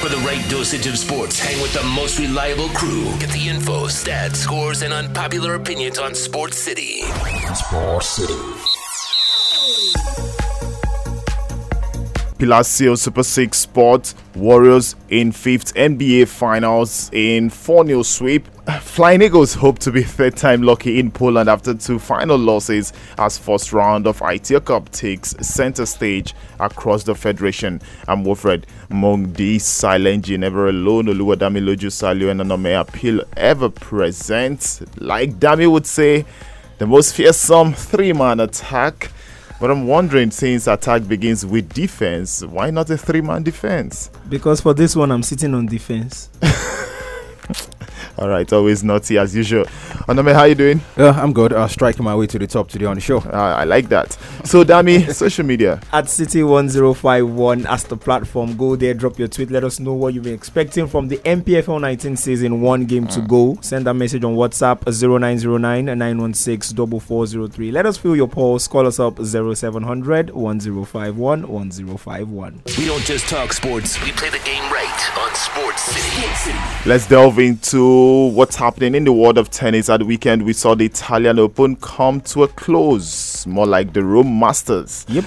For the right dosage of sports, hang with the most reliable crew. Get the info, stats, scores, and unpopular opinions on Sports City. Sports City. Palacio Super 6 Sports Warriors in 5th NBA Finals in 4-0 sweep. Flying Eagles hope to be third time lucky in Poland after two final losses as first round of Aiteo Cup takes center stage across the federation. I'm Wilfred Mungdi Silengi, never alone. Dami Olojusalu and Onome appeal ever present. Like Dami would say, the most fearsome three-man attack. But I'm wondering, since attack begins with defense, why not a three-man defense? Because for this one, I'm sitting on defense. All right, always naughty as usual. Onome, how you doing? I'm good. Striking my way to the top today on the show. I like that. So, Dami, social media. At City1051 as the platform. Go there, drop your tweet. Let us know what you've been expecting from the MPFL 19 season. One game to go. Send a message on WhatsApp 0909-916-4403. Let us feel your pulse. Call us up 0700-1051-1051. We don't just talk sports. We play the game right on Sports City. Let's delve into what's happening in the world of tennis. At the weekend, we saw the Italian Open come to a close, more like the Rome Masters. Yep.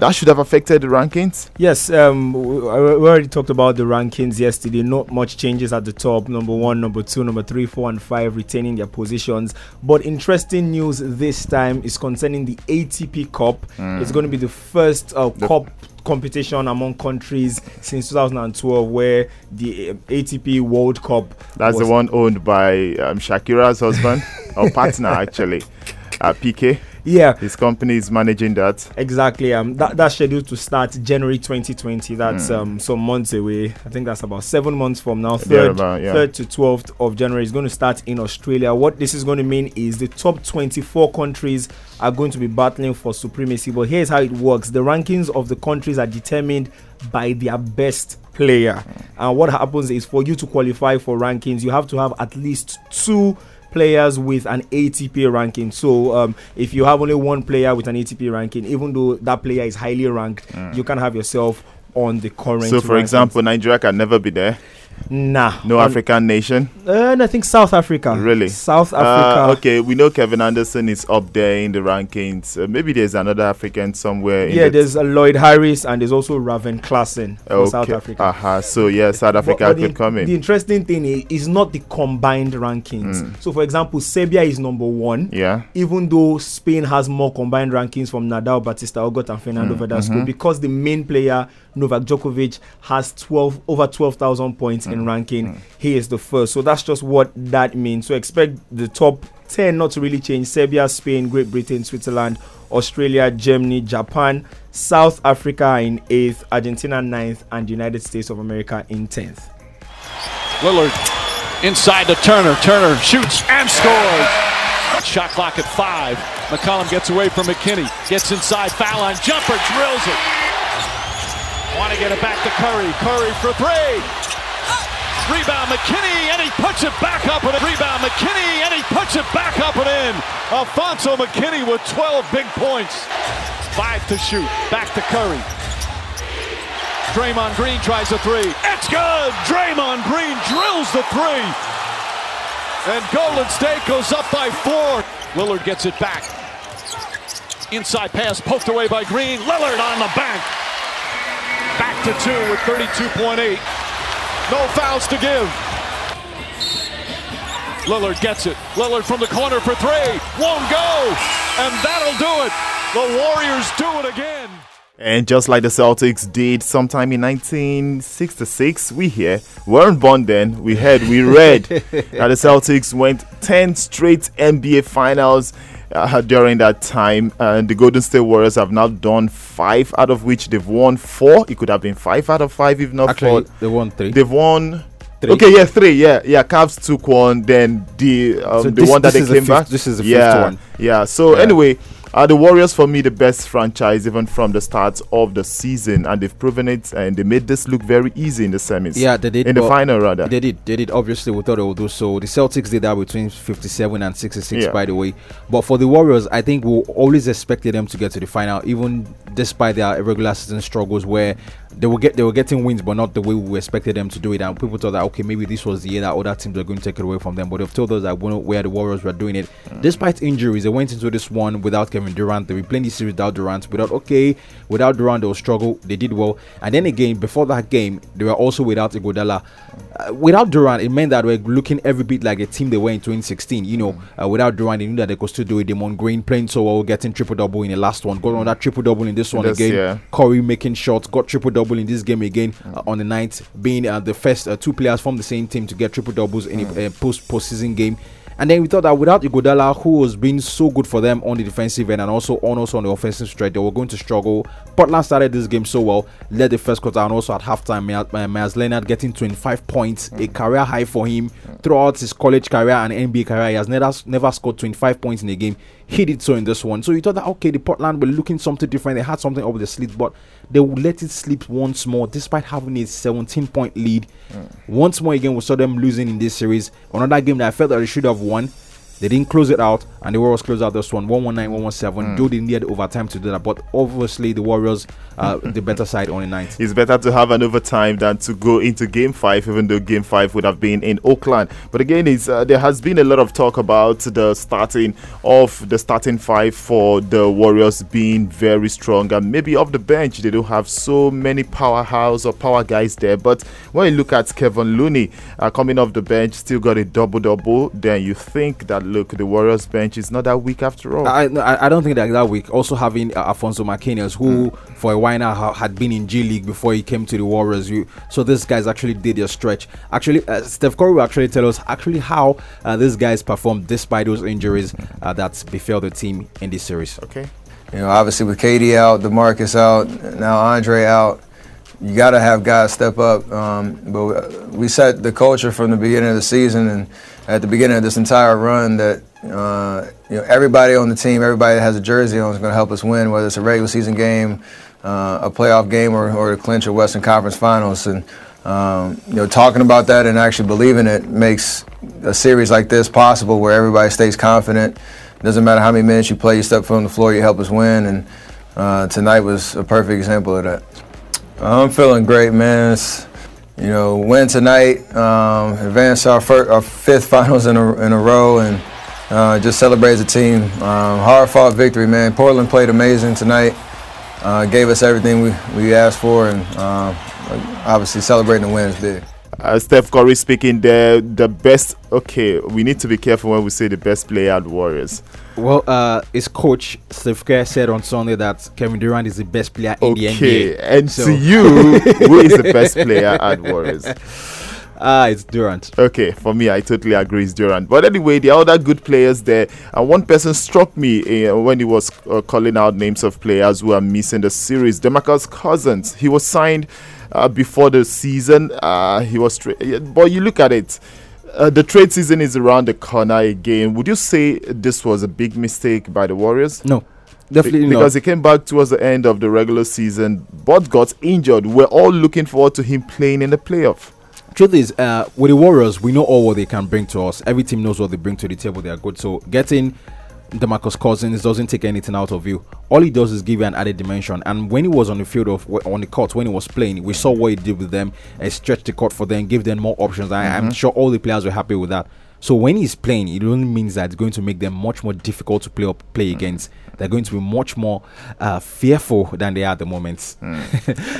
That should have affected the rankings? Yes, we already talked about the rankings yesterday. Not much changes at the top. Number 1, number 2, number 3, 4 and 5 retaining their positions. But interesting news this time is concerning the ATP Cup. It's going to be the first cup competition among countries since 2012 where the ATP World Cup, that's the one owned by Shakira's husband or partner actually, PK. Yeah, his company is managing that. Exactly. That's scheduled to start January 2020. That's some months away. I think that's about 7 months from now. 3rd to 12th of January is going to start in Australia. What this is going to mean is the top 24 countries are going to be battling for supremacy. But here's how it works: the rankings of the countries are determined by their best player. And what happens is, for you to qualify for rankings, you have to have at least two players with an ATP ranking. So if you have only one player with an ATP ranking, even though that player is highly ranked, you can have yourself on the current. So, for example, Nigeria can never be there. Nah. No African nation? I think South Africa. Really? South Africa. Okay, we know Kevin Anderson is up there in the rankings. Maybe there's another African somewhere. Yeah, there's Lloyd Harris and there's also Raven Klassen for South Africa. So, yeah, South Africa could come in. The interesting thing is not the combined rankings. So, for example, Serbia is number 1. Yeah. Even though Spain has more combined rankings from Nadal, Batista, Ogot and Fernando Verdasco, because the main player, Novak Djokovic, has over 12,000 points in ranking. He is the first. So that's just what that means. So expect the top 10 not to really change. Serbia, Spain, Great Britain, Switzerland, Australia, Germany, Japan, South Africa in 8th, Argentina 9th, and the United States of America in 10th. Lillard inside to Turner. Turner shoots and scores. Shot clock at 5. McCollum gets away from McKinnie. Gets inside, foul line, jumper, drills it. Want to get it back to Curry. Curry for 3. Rebound McKinnie, and he puts it back up and in. Rebound McKinnie, and he puts it back up and in. Alfonso McKinnie with 12 big points. 5 to shoot. Back to Curry. Draymond Green tries a 3. It's good! Draymond Green drills the 3. And Golden State goes up by 4. Lillard gets it back. Inside pass poked away by Green. Lillard on the bank. Back to 2 with 32.8. No fouls to give. Lillard gets it. Lillard from the corner for 3. Won't go. And that'll do it. The Warriors do it again. And just like the Celtics did sometime in 1966, we read that the Celtics went 10 straight NBA Finals during that time. And the Golden State Warriors have now done 5, out of which they've won 4. It could have been 5 out of 5 if not actually, 4. They won 3. They've won 3. Okay, yeah, 3. Yeah. Cavs took 1. Then the one that they came back. This is the 5th one. Yeah. So anyway, The Warriors, for me, the best franchise even from the start of the season, and they've proven it, and they made this look very easy in the semis. Yeah, they did. In the final, rather. They did. Obviously, we thought they would do so. The Celtics did that between 57 and 66, yeah, by the way. But for the Warriors, I think we always expected them to get to the final, even despite their regular season struggles, where they were getting wins, but not the way we expected them to do it. And people thought that, okay, maybe this was the year that other teams are going to take it away from them. But they've told us that where the Warriors were doing it, despite injuries, they went into this one without Kevin Durant. They were playing this series without Durant. Without Durant, they'll struggle. They did well. And then again, before that game, they were also without Iguodala. Without Durant, it meant that we're looking every bit like a team they were in 2016. You know, without Durant, they knew that they could still do it. Draymond Green playing so well, getting triple-double in the last one. Got on that triple-double in this one again. Yeah. Curry making shots. Got triple-double in this game again on the ninth, being the first two players from the same team to get triple-doubles in a postseason game. And then we thought that without Iguodala, who has been so good for them on the defensive end and also on the offensive straight, they were going to struggle. Portland started this game so well, led the first quarter, and also at halftime, Myles Leonard getting 25 points, a career high for him. Throughout his college career and NBA career, he has never scored 25 points in a game. He did so in this one. So you thought that, okay, the Portland were looking something different. They had something up their sleeve, but they would let it slip once more, despite having a 17-point lead. Once more again, we saw them losing in this series. Another game that I felt that they should have won. They didn't close it out, and the Warriors closed out this one, 119-117. Though they needed overtime to do that, but obviously the Warriors are the better side on the night. It's better to have an overtime than to go into Game 5, even though Game 5 would have been in Auckland. But again, there has been a lot of talk about the starting five for the Warriors being very strong, and maybe off the bench they don't have so many powerhouse or power guys there. But when you look at Kevin Looney coming off the bench, still got a double-double, then you think that, look, the Warriors bench is not that weak after all. I don't think they're that weak. Also having Alfonso McKinnie, who for a while now had been in G League before he came to the Warriors. So these guys actually did their stretch. Actually, Steph Curry will actually tell us how these guys performed despite those injuries that befell the team in this series. Okay. You know, obviously with KD out, DeMarcus out, now Andre out, you got to have guys step up. But we set the culture from the beginning of the season and at the beginning of this entire run that everybody on the team, everybody that has a jersey on is going to help us win, whether it's a regular season game, a playoff game, or to clinch a Western Conference Finals. And talking about that and actually believing it makes a series like this possible, where everybody stays confident. It doesn't matter how many minutes you play, you step foot on the floor, you help us win. And tonight was a perfect example of that. I'm feeling great, man. Win tonight, advance our fifth finals in a row, and just celebrate as a team. Hard-fought victory, man. Portland played amazing tonight. Gave us everything we asked for, and obviously celebrating the win is big. Steph Curry speaking there, the best. Okay, we need to be careful when we say the best player at Warriors. Well, his coach, Steph Kerr, said on Sunday that Kevin Durant is the best player in the NBA. And so, to you, who is the best player at Warriors? It's Durant. Okay, for me, I totally agree it's Durant. But anyway, the other good players there, and one person struck me when he was calling out names of players who are missing the series. DeMarcus Cousins, he was signed before the season. But you look at it. The trade season is around the corner again. Would you say this was a big mistake by the Warriors? No, definitely not. Because he came back towards the end of the regular season, but got injured. We're all looking forward to him playing in the playoff. Truth is, with the Warriors, we know all what they can bring to us. Every team knows what they bring to the table. They are good. So getting DeMarcus Cousins doesn't take anything out of you. All he does is give you an added dimension. And when he was on the court, when he was playing, we saw what he did with them. Stretched the court for them, give them more options. I'm sure all the players were happy with that. So when he's playing, it only means that it's going to make them much more difficult to play against. They're going to be much more fearful than they are at the moment.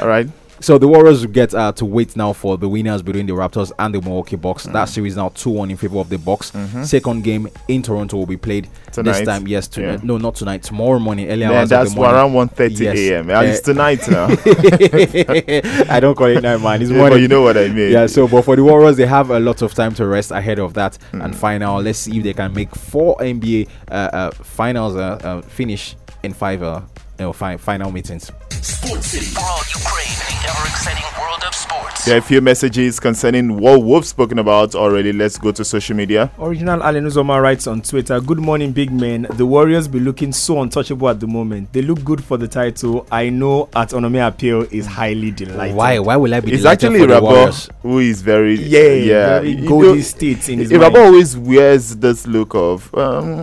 All right. So the Warriors get to wait now for the winners between the Raptors and the Milwaukee Bucks. That series now 2-1 in favor of the Bucks. Second game in Toronto will be played tonight. This time, yes. No, not tonight. Tomorrow morning, earlier hours of the morning. Around 1:30 a.m. It's tonight now. I don't call it night, man. It's morning. But you know what I mean. Yeah. So, but for the Warriors, they have a lot of time to rest ahead of that. And final, let's see if they can make 4 NBA finals finish in 5 final meetings. Sports City, World Ukraine. our exciting world of sports. There are a few messages concerning what we've spoken about already. Let's go to social media. Original Allen Uzoma writes on Twitter, "Good morning, big men. The Warriors be looking so untouchable at the moment. They look good for the title. I know at Onome appeal is highly delighted." Why will I be delighted? It's actually Rabo who is very very Golden State in his mind. Rabo always wears this look of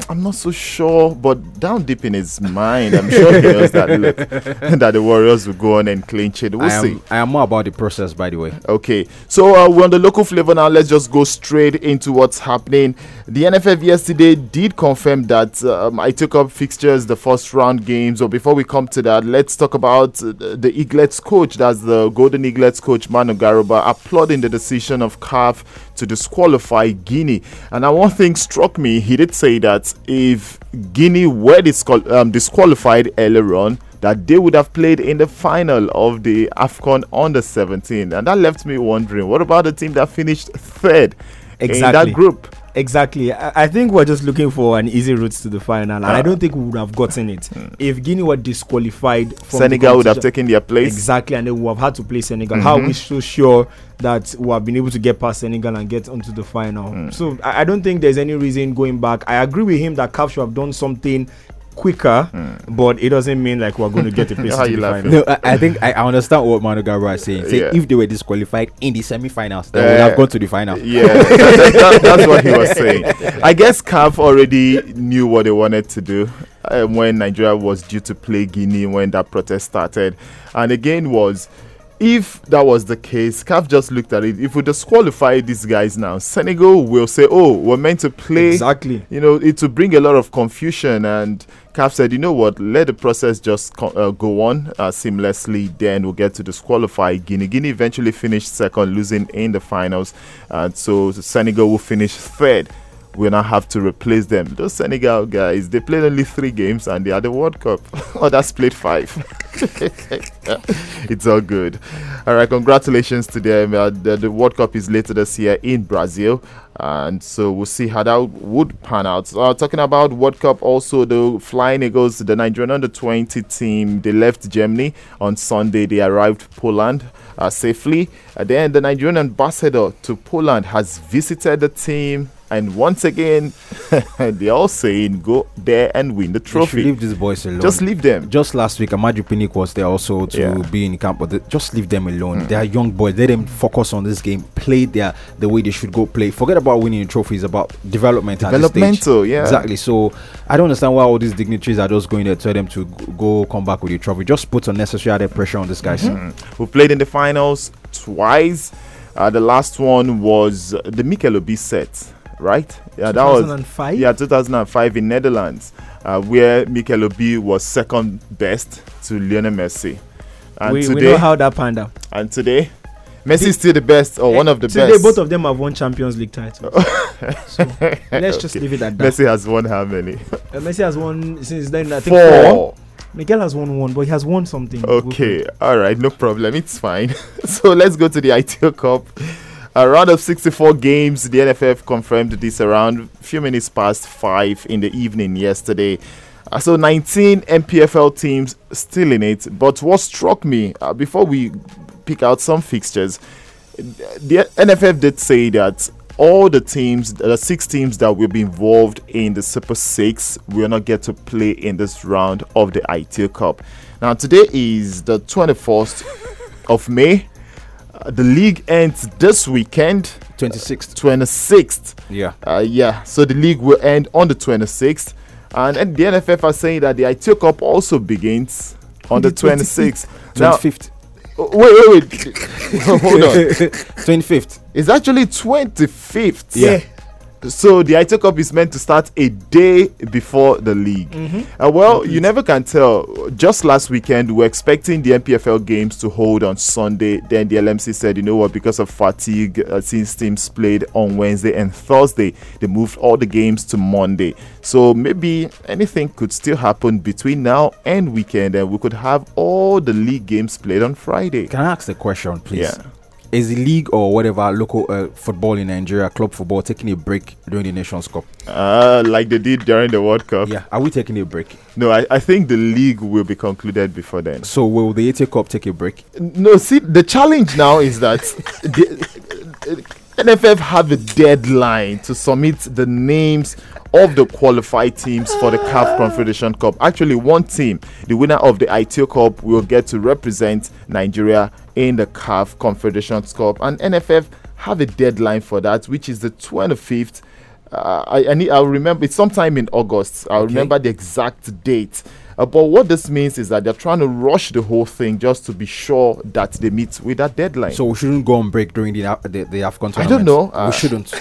I'm not so sure, but down deep in his mind, I'm sure he knows that look that the Warriors will go on and clinch it. We'll see. I am more about the process, by the way. Okay, so we're on the local flavor now. Let's just go straight into what's happening. The NFF yesterday did confirm that I took up fixtures, the first round games. So before we come to that, let's talk about the Eaglets coach. That's the Golden Eaglets coach, Manu Garuba, applauding the decision of CAF to disqualify Guinea. And one thing struck me, he did say that if Guinea were disqualified earlier on, that they would have played in the final of the AFCON Under-17. And that left me wondering, what about the team that finished third in that group? Exactly. I think we're just looking for an easy route to the final, and I don't think we would have gotten it. If Guinea were disqualified from Senegal would have taken their place. Exactly, and they would have had to play Senegal. Mm-hmm. How are we so sure that we have been able to get past Senegal and get onto the final? So I don't think there's any reason going back. I agree with him that CAF should have done something quicker, but it doesn't mean like we're going to get a place to the final. No, I think I understand what Manu Garuba is saying. If they were disqualified in the semi-finals, they would have gone to the final. Yeah, that's what he was saying. I guess CAF already knew what they wanted to do when Nigeria was due to play Guinea when that protest started. And again was, if that was the case, CAF just looked at it. If we disqualify these guys now, Senegal will say, "Oh, we're meant to play." Exactly. You know, it will bring a lot of confusion. And CAF said, "You know what? Let the process just go on seamlessly. Then we'll get to disqualify Guinea." Guinea eventually finished second, losing in the finals. So Senegal will finish third. We now have to replace them. Those Senegal guys, they played only 3 games and they had the World Cup. Others played 5. It's all good. All right, congratulations to them. The World Cup is later this year in Brazil. And so we'll see how that would pan out. So, talking about World Cup, also the Flying Eagles, the Nigerian under-20 team, they left Germany on Sunday. They arrived Poland safely. Then the Nigerian ambassador to Poland has visited the team. And once again, they're all saying, go there and win the trophy. You should leave these boys alone. Just leave them. Just last week, Amaju Pinnick was there also to be in camp. But just leave them alone. They are young boys. Let them focus on this game. Play the way they should go play. Forget about winning a trophy. It's about development at this stage. Developmental, yeah. Exactly. So, I don't understand why all these dignitaries are just going there to tell them to go come back with your trophy. Just put unnecessary added pressure on these guys. We played in the finals twice. The last one was the Mikel Obi set. Right? Yeah, 2005? That was 2005 in Netherlands, where Mikel Obi was second best to Lionel Messi. And we know how that panned out. And today, Messi is still the best or one of the best. Today, both of them have won Champions League titles. So let's just leave it at that. Messi has won how many? Messi has won since then, I think 4. Miguel has won 1, but he has won something. Okay, all right, no problem. It's fine. So let's go to the Aiteo Cup. A round of 64 games, the NFF confirmed this around a few minutes past 5 in the evening yesterday. So 19 NPFL teams still in it. But what struck me, before we pick out some fixtures, the NFF did say that all the teams, the 6 teams that will be involved in the Super 6 will not get to play in this round of the Aiteo Cup. Now today is the 24th of May. The league ends this weekend, 26th. So the league will end on the 26th, and the NFF are saying that the Aiteo Cup also begins on the 26th, 25th. Wait. Hold on. 25th. It's actually 25th. Yeah. So the Aiteo Cup is meant to start a day before the league. You never can tell. Just last weekend, we were expecting the NPFL games to hold on Sunday. Then the LMC said, you know what, because of fatigue, since teams played on Wednesday and Thursday, they moved all the games to Monday. So maybe anything could still happen between now and weekend, and we could have all the league games played on Friday. Can I ask a question, please? Yeah. Is the league or whatever local football in Nigeria, club football, taking a break during the Nations Cup? Like they did during the World Cup. Yeah, are we taking a break? No, I think the league will be concluded before then. So will the Aiteo Cup take a break? No, see, the challenge now is that the NFF have a deadline to submit the names of the qualified teams for the CAF Confederation Cup. Actually, one team, the winner of the Aiteo Cup, will get to represent Nigeria in the CAF Confederation Cup, and NFF have a deadline for that, which is the 25th. I'll remember, it's sometime in August. I'll remember the exact date. But what this means is that they're trying to rush the whole thing just to be sure that they meet with that deadline. So we shouldn't go on break during the Afghan tournament. I don't know. We shouldn't.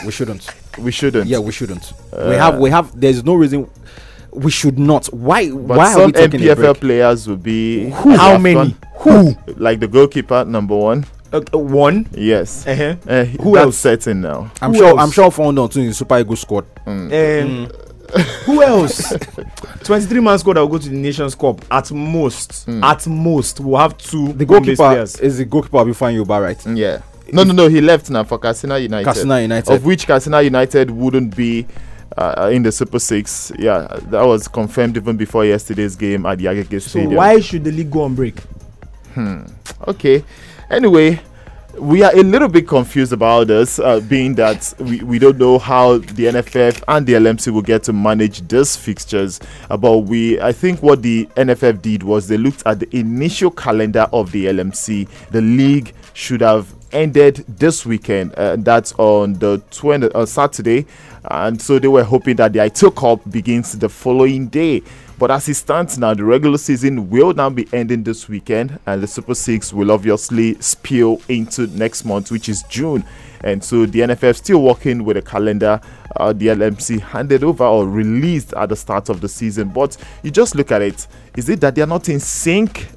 Yeah, we shouldn't. We have. There's no reason. We should not. Why are we taking a break? Some NPFL players will be. Who? How many? Who? Like the goalkeeper, number one. One. Yes. Uh-huh. Who else certain now? I'm sure found out in the Super Eagles squad. Who else? 23-man squad that will go to the Nations Cup at most. At most, we'll have two. The goalkeeper is the goalkeeper. We find Yuba, right? Yeah. No. He left now for Katsina United. Of which Katsina United wouldn't be in the Super 6. Yeah, that was confirmed even before yesterday's game at the Agege Stadium. So why should the league go on break? Okay. Anyway, we are a little bit confused about this, being that we don't know how the NFF and the LMC will get to manage these fixtures. But I think what the NFF did was they looked at the initial calendar of the LMC. The league should have ended this weekend. That's on the 20th, Saturday. And so they were hoping that the Aiteo Cup begins the following day. But as it stands now, the regular season will now be ending this weekend, and the Super 6 will obviously spill into next month, which is June. And so the NFF still working with a calendar the LMC handed over or released at the start of the season. But you just look at it. Is it that they are not in sync?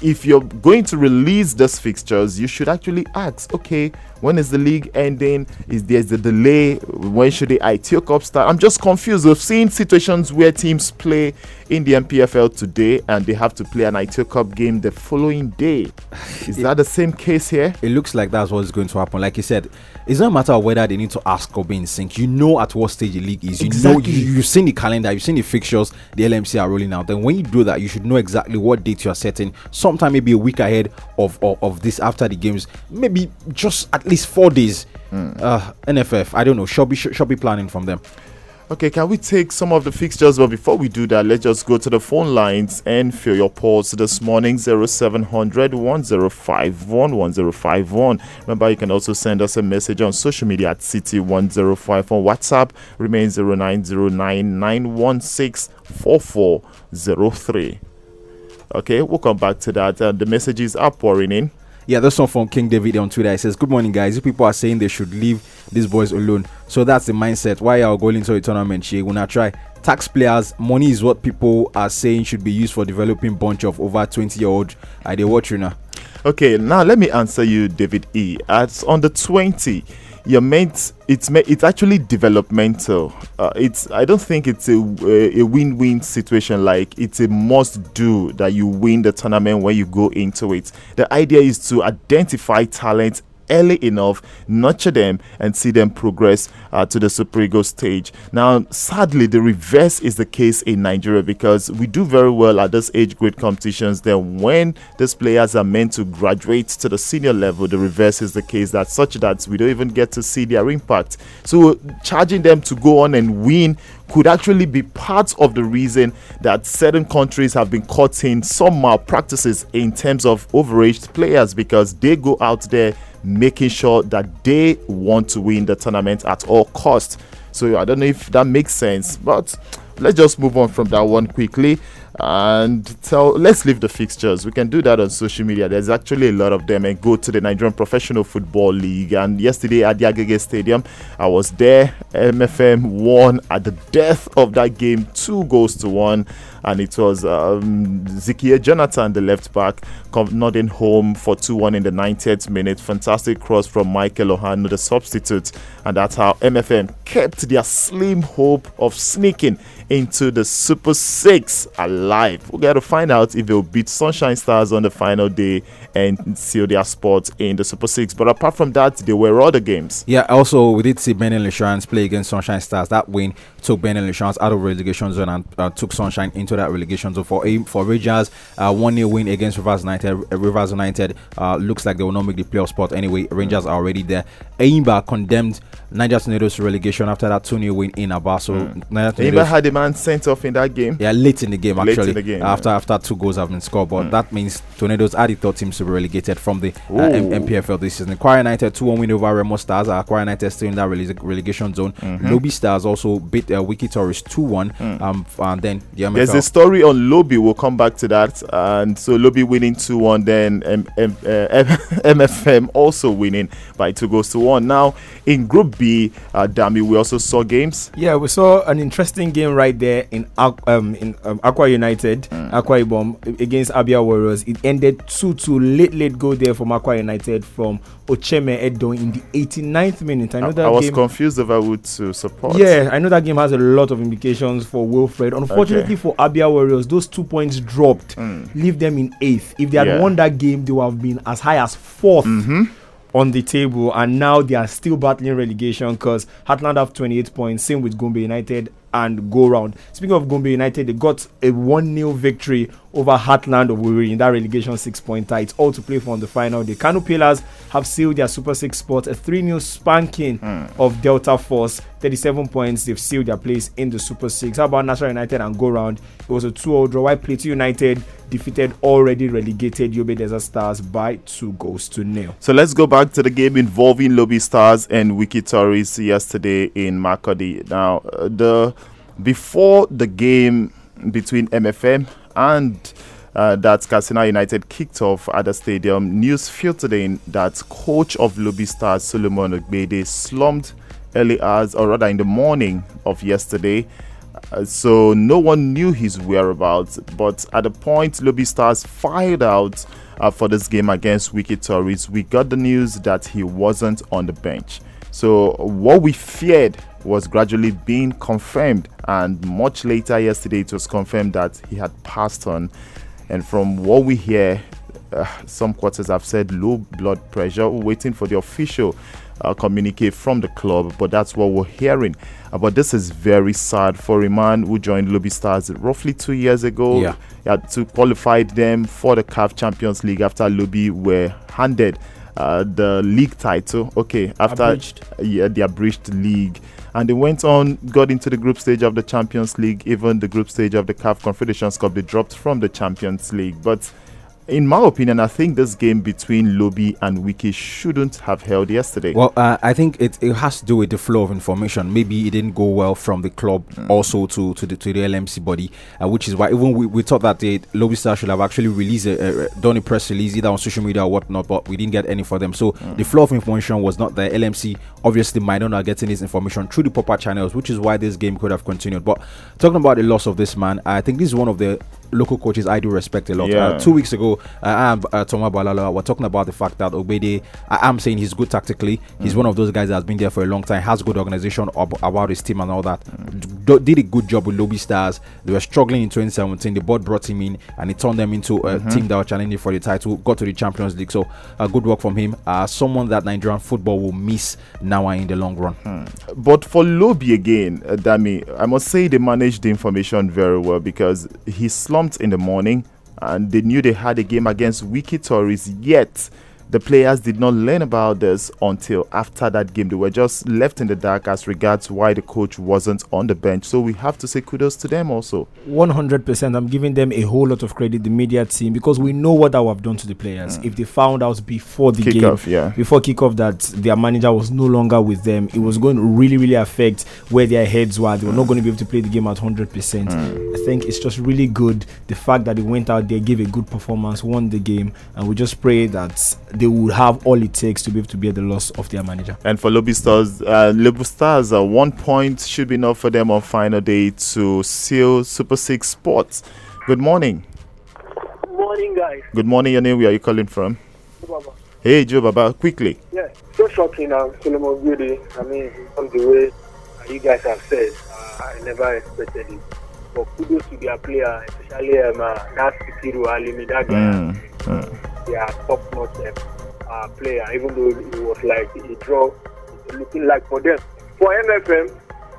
If you're going to release these fixtures, you should actually ask, okay, when is the league ending? Is there a delay? When should the Aiteo Cup start? I'm just confused. We've seen situations where teams play in the MPFL today and they have to play an Aiteo Cup game the following day. Is that the same case here? It looks like that's what's going to happen. Like you said, it's not a matter of whether they need to ask or be in sync. You know at what stage the league is. You know, you've seen the calendar, you've seen the fixtures the LMC are rolling out. Then when you do that, you should know exactly what date you are setting. Sometime maybe a week ahead of this after the games. Maybe just at least 4 days. NFF, I don't know, shall be planning from them. Okay, can we take some of the fixtures? But before we do that, let's just go to the phone lines and fill your polls this morning. 0700 1051 1051. Remember, you can also send us a message on social media at City1051. WhatsApp remains 0909 916 4403. Okay, we'll come back to that. The messages are pouring in. Yeah, that's one from King David on Twitter. He says, "Good morning, guys. You people are saying they should leave these boys alone. So that's the mindset. Why are we going into a tournament? She will not try. Taxpayers' money is what people are saying should be used for developing bunch of over 20-year-old. Are they watching now?" Okay, now let me answer you, David E. As on the 20, you're meant. It's actually developmental. I don't think it's a win-win situation. Like, it's a must-do that you win the tournament when you go into it. The idea is to identify talent early enough, nurture them, and see them progress to the Super Eagles stage. Now, sadly, the reverse is the case in Nigeria, because we do very well at this age grade competitions. Then when these players are meant to graduate to the senior level, the reverse is the case, that such that we don't even get to see their impact. So charging them to go on and win could actually be part of the reason that certain countries have been caught in some malpractices in terms of overage players, because they go out there making sure that they want to win the tournament at all costs. So I don't know if that makes sense, but let's just move on from that one quickly and let's leave the fixtures. We can do that on social media. There's actually a lot of them. And go to the Nigerian Professional Football League. And yesterday at the Agege Stadium, I was there. MFM won at the death of that game, 2-1, and it was Zikier Jonathan, the left back, nodding home for 2-1 in the 90th minute. Fantastic cross from Michael Ohano, the substitute, and that's how MFM kept their slim hope of sneaking into the Super 6 alive. live. We'll get to find out if they'll beat Sunshine Stars on the final day and seal their spot in the Super 6. But apart from that, they were all the games. Yeah, also, we did see Benin Lions play against Sunshine Stars. That win took Benin Lions out of relegation zone and took Sunshine into that relegation zone. For Rangers, 1-0 win against Rivers United. Rivers United looks like they will not make the playoff spot anyway. Rangers are already there. Eimba condemned Niger Tornadoes to relegation after that 2-0 win in Aba. So Eimba had a man sent off in that game. Yeah, late in the game, actually. Late in the game, after 2 goals have been scored. But that means Tornadoes are the third teams to be relegated from the MPFL this season. Kwara United 2-1 win over Remo Stars. Kwara United still in that relegation zone. Lobi Stars also beat Wiki Tourists 2-1. And then the MFL. There's a story on Lobi. We'll come back to that. And so Lobi winning 2-1. Then MFM also winning by 2-1. Now, in Group B, Dami, we also saw games. Yeah, we saw an interesting game right there in Akwa United, Akwa Ibom against Abia Warriors. It ended 2-2. Late goal there from Akwa United from Ocheme Edon in the 89th minute. I was confused about who to support. Yeah, I know that game has a lot of implications for Wilfred. Unfortunately for Abia Warriors, those 2 points dropped leave them in 8th. If they had won that game, they would have been as high as 4th. On the table, and now they are still battling relegation because Heartland have 28 points, same with Gombe United and Go Round. Speaking of Gombe United, they got a 1-0 victory over Heartland of Owerri in that relegation 6-point tie. It's all to play for on the final day. Kano Pillars have sealed their Super 6 spot, a 3-0 spanking of Delta Force. 37 points, they've sealed their place in the Super 6. How about National United and Go Round? It was a 2-0 draw. While Plateau United defeated already relegated Yobe Desert Stars by 2-0. So let's go back to the game involving Lobi Stars and Wiki Tories yesterday in Makurdi. Now, before the game between MFM and that Katsina United kicked off at the stadium, news filtered in that coach of Lobi Stars, Solomon Ogbede, slumped early hours, or rather in the morning of yesterday. So no one knew his whereabouts, but at the point Lobi Stars fired out for this game against Wiki Tories, we got the news that he wasn't on the bench. So what we feared was gradually being confirmed, and much later yesterday it was confirmed that he had passed on. And from what we hear, some quarters have said low blood pressure. We're waiting for the official communicate from the club, but that's what we're hearing. But this is very sad for a man who joined Lobi Stars roughly 2 years ago. Yeah, he had to qualify them for the CAF Champions League after Lobi were handed the league title. Okay, after the abridged league, and they went on, got into the group stage of the Champions League, even the group stage of the CAF Confederations Cup. They dropped from the Champions League, but in my opinion, I think this game between Lobi and Wiki shouldn't have held yesterday. Well, I think it has to do with the flow of information. Maybe it didn't go well from the club also to the LMC body, which is why even we thought that the Lobi Stars should have actually released done a press release either on social media or whatnot, but we didn't get any for them. So the flow of information was not there. LMC obviously might not have gotten this information through the proper channels, which is why this game could have continued. But talking about the loss of this man, I think this is one of the local coaches I do respect a lot. 2 weeks ago, I and Toma Balala were talking about the fact that Ogbede, I'm saying he's good tactically. He's one of those guys that has been there for a long time, has good organization about his team and all that. Did a good job with Lobi Stars. They were struggling in 2017. The board brought him in and he turned them into a team that were challenging for the title, got to the Champions League. So, good work from him. Someone that Nigerian football will miss now and in the long run. But for Lobi again, Dami, I must say they managed the information very well, because he slumped in the morning, and they knew they had a game against Wiki Tories, yet the players did not learn about this until after that game. They were just left in the dark as regards why the coach wasn't on the bench. So we have to say kudos to them also. 100%. I'm giving them a whole lot of credit, the media team, because we know what I would have done to the players. If they found out before the kickoff that their manager was no longer with them, it was going to really, really affect where their heads were. They were not going to be able to play the game at 100%. I think it's just really good, the fact that they went out there, gave a good performance, won the game, and we just pray that they would have all it takes to be able to bear the loss of their manager. And for Lobi Stars, 1 point should be enough for them on final day to seal Super 6 spots. Good morning. Good morning, guys. Good morning. Your name, where are you calling from? Jobaba. Hey, Jobaba, quickly. Yeah, so shocking now, Solomon Ogbede. I mean, on the way you guys have said, I never expected it. but kudos to their player, especially that's Sikiru Alimi. That guy, yeah, top-notch player, even though it was like a draw, looking like for them. For MFM,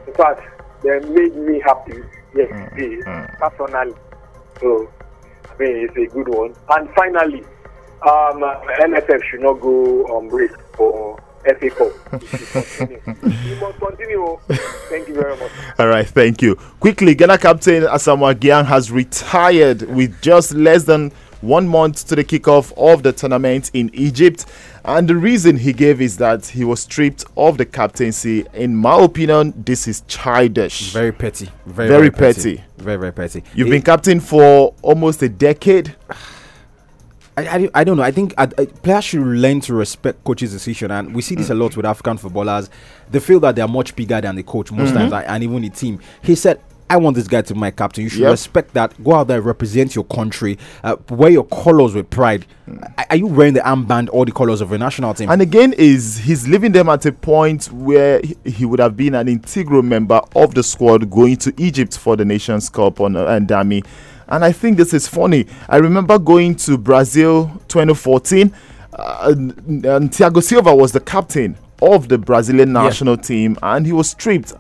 in fact, they made me happy yesterday, personally. So, I mean, it's a good one. And finally, NFF should not go on break for FA Cup. You must continue. Thank you very much. All right, thank you. Quickly, Ghana captain Asamoah Gyan has retired with just less than 1 month to the kickoff of the tournament in Egypt. And the reason he gave is that he was stripped of the captaincy. In my opinion, this is childish. Very petty. Very, very petty. Very, very petty. You've been captain for almost a decade. I don't know. I think players should learn to respect coaches' decision, and we see this a lot with African footballers. They feel that they are much bigger than the coach most times, and even the team. He said, I want this guy to be my captain. You should respect that. Go out there, represent your country, wear your colours with pride. Are you wearing the armband or the colours of your national team? And again, he's leaving them at a point where he would have been an integral member of the squad going to Egypt for the Nations Cup on Dami. And I think this is funny. I remember going to Brazil 2014, and Thiago Silva was the captain of the Brazilian national team, and he was stripped.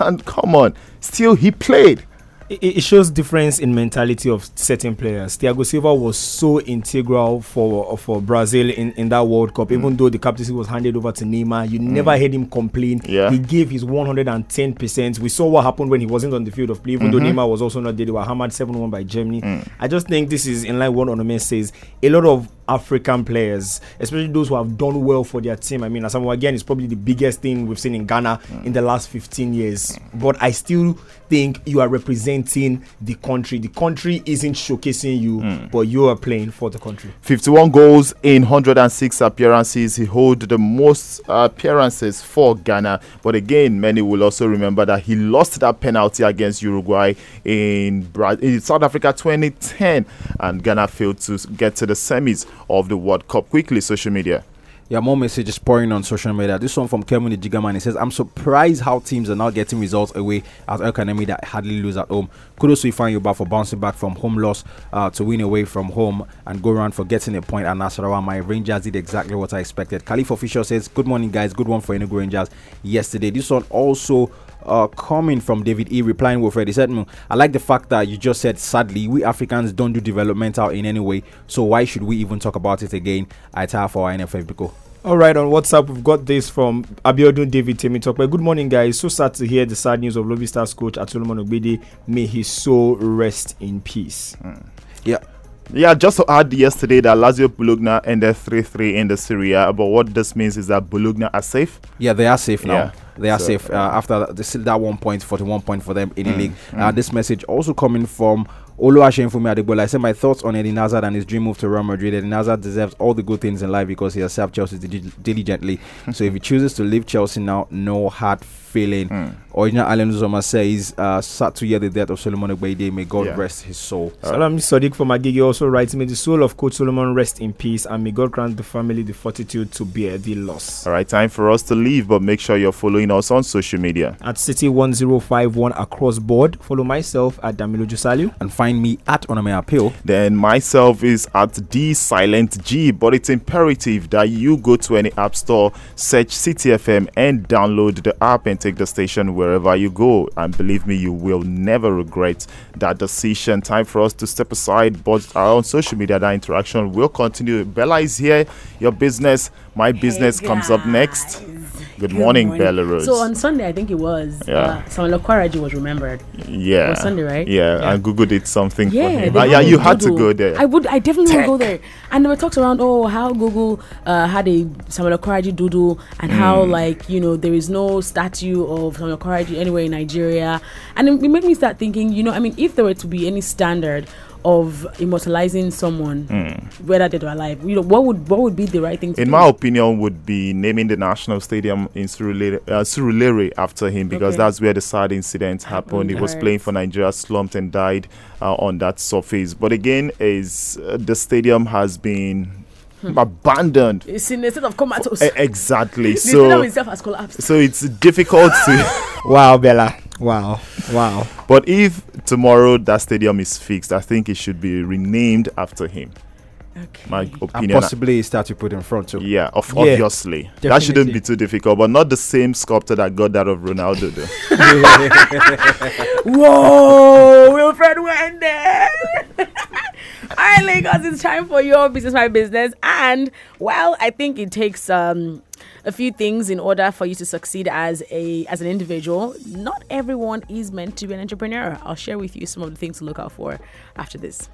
And come on, still he played. It shows difference in mentality of certain players. Thiago Silva was so integral for Brazil in that World Cup. Even though the captaincy was handed over to Neymar, you never heard him complain. Yeah. He gave his 110%. We saw what happened when he wasn't on the field of play, even though Neymar was also not there. They were hammered 7-1 by Germany. I just think this is in line with what Onome says. A lot of African players, especially those who have done well for their team. I mean, Asamoah Gyan is probably the biggest thing we've seen in Ghana in the last 15 years. But I still think you are representing the country. The country isn't showcasing you, but you are playing for the country. 51 goals in 106 appearances. He holds the most appearances for Ghana. But again, many will also remember that he lost that penalty against Uruguay in South Africa 2010, and Ghana failed to get to the semis of the World Cup. Quickly, social media. Yeah, more messages pouring on social media. This one from Kevin Jigaman. He says, I'm surprised how teams are now getting results away at El Kanemi that hardly lose at home. Kudos to Ifan Yuba for bouncing back from home loss to win away from home and go around for getting a point at Nasarawa. My Rangers did exactly what I expected. Khalif Official says, good morning, guys. Good one for Enugu Rangers yesterday. This one also coming from David E, replying with Fred. He said, I like the fact that you just said, sadly, we Africans don't do developmental in any way, so why should we even talk about it again? I tire for our NFF because. All right, on WhatsApp, we've got this from Abiodun David Temitokwe. Good morning, guys. So sad to hear the sad news of Lobby Stars coach Atulumon Ogbede. May his soul rest in peace. Yeah, just to add yesterday that Lazio Bologna ended 3-3 in the Serie A, but what this means is that Bologna are safe. Yeah, they are safe now. Yeah. They are safe after that 1 point, 41 point for them in the league. This message also coming from Oluwaseun Funmi Adebola. I said, my thoughts on Eden Hazard and his dream move to Real Madrid. Eden Hazard deserves all the good things in life because he has served Chelsea diligently. So if he chooses to leave Chelsea now, no hard feeling. Original Allen Uzoma says, sad to hear the death of Solomon Ogbede. May God rest his soul. Salam Sadiq from Agege also writes, may the soul of Coach Solomon rest in peace, and may God grant the family the fortitude to bear the loss. All right, time for us to leave, but make sure you're following us on social media at City1051 across board. Follow myself at Dami Olojusalu and find me at Onome Appeal. Then myself is at D Silent G, but it's imperative that you go to any app store, search CTFM, and download the app and take the station wherever you go. And believe me, you will never regret that decision. Time for us to step aside, but on social media, that interaction will continue. Bella is here. Your business, my business, hey, comes up next. Good morning. Bella Rose. So on Sunday, I think it was, Samuel Okwaraji was remembered. Yeah. It was Sunday, right? Yeah, and Google did something for him. You had to go there. I definitely would go there. And there were talks around, how Google had a Samuel Okwaraji doodle, and how, there is no statue of Samuel Okwaraji anywhere in Nigeria. And it made me start thinking, if there were to be any standard of immortalizing someone, whether dead or alive, what would be the right thing to do? In my opinion, would be naming the national stadium in Surulere after him, because that's where the sad incident happened. He was playing for Nigeria, slumped and died on that surface. But again, the stadium has been abandoned. It's in a state of comatose. Exactly. The stadium itself has collapsed. So it's difficult to. Wow, Bella. Wow. But if tomorrow that stadium is fixed, I think it should be renamed after him. Okay. My opinion. And possibly a statue put in front of him. Yeah, obviously. Definitely. That shouldn't be too difficult, but not the same sculptor that got that of Ronaldo, though. Whoa, Wilfred Wendell. All right, Lagos, it's time for your business, my business. And, well, I think it takes a few things in order for you to succeed as an individual. Not everyone is meant to be an entrepreneur. I'll share with you some of the things to look out for after this.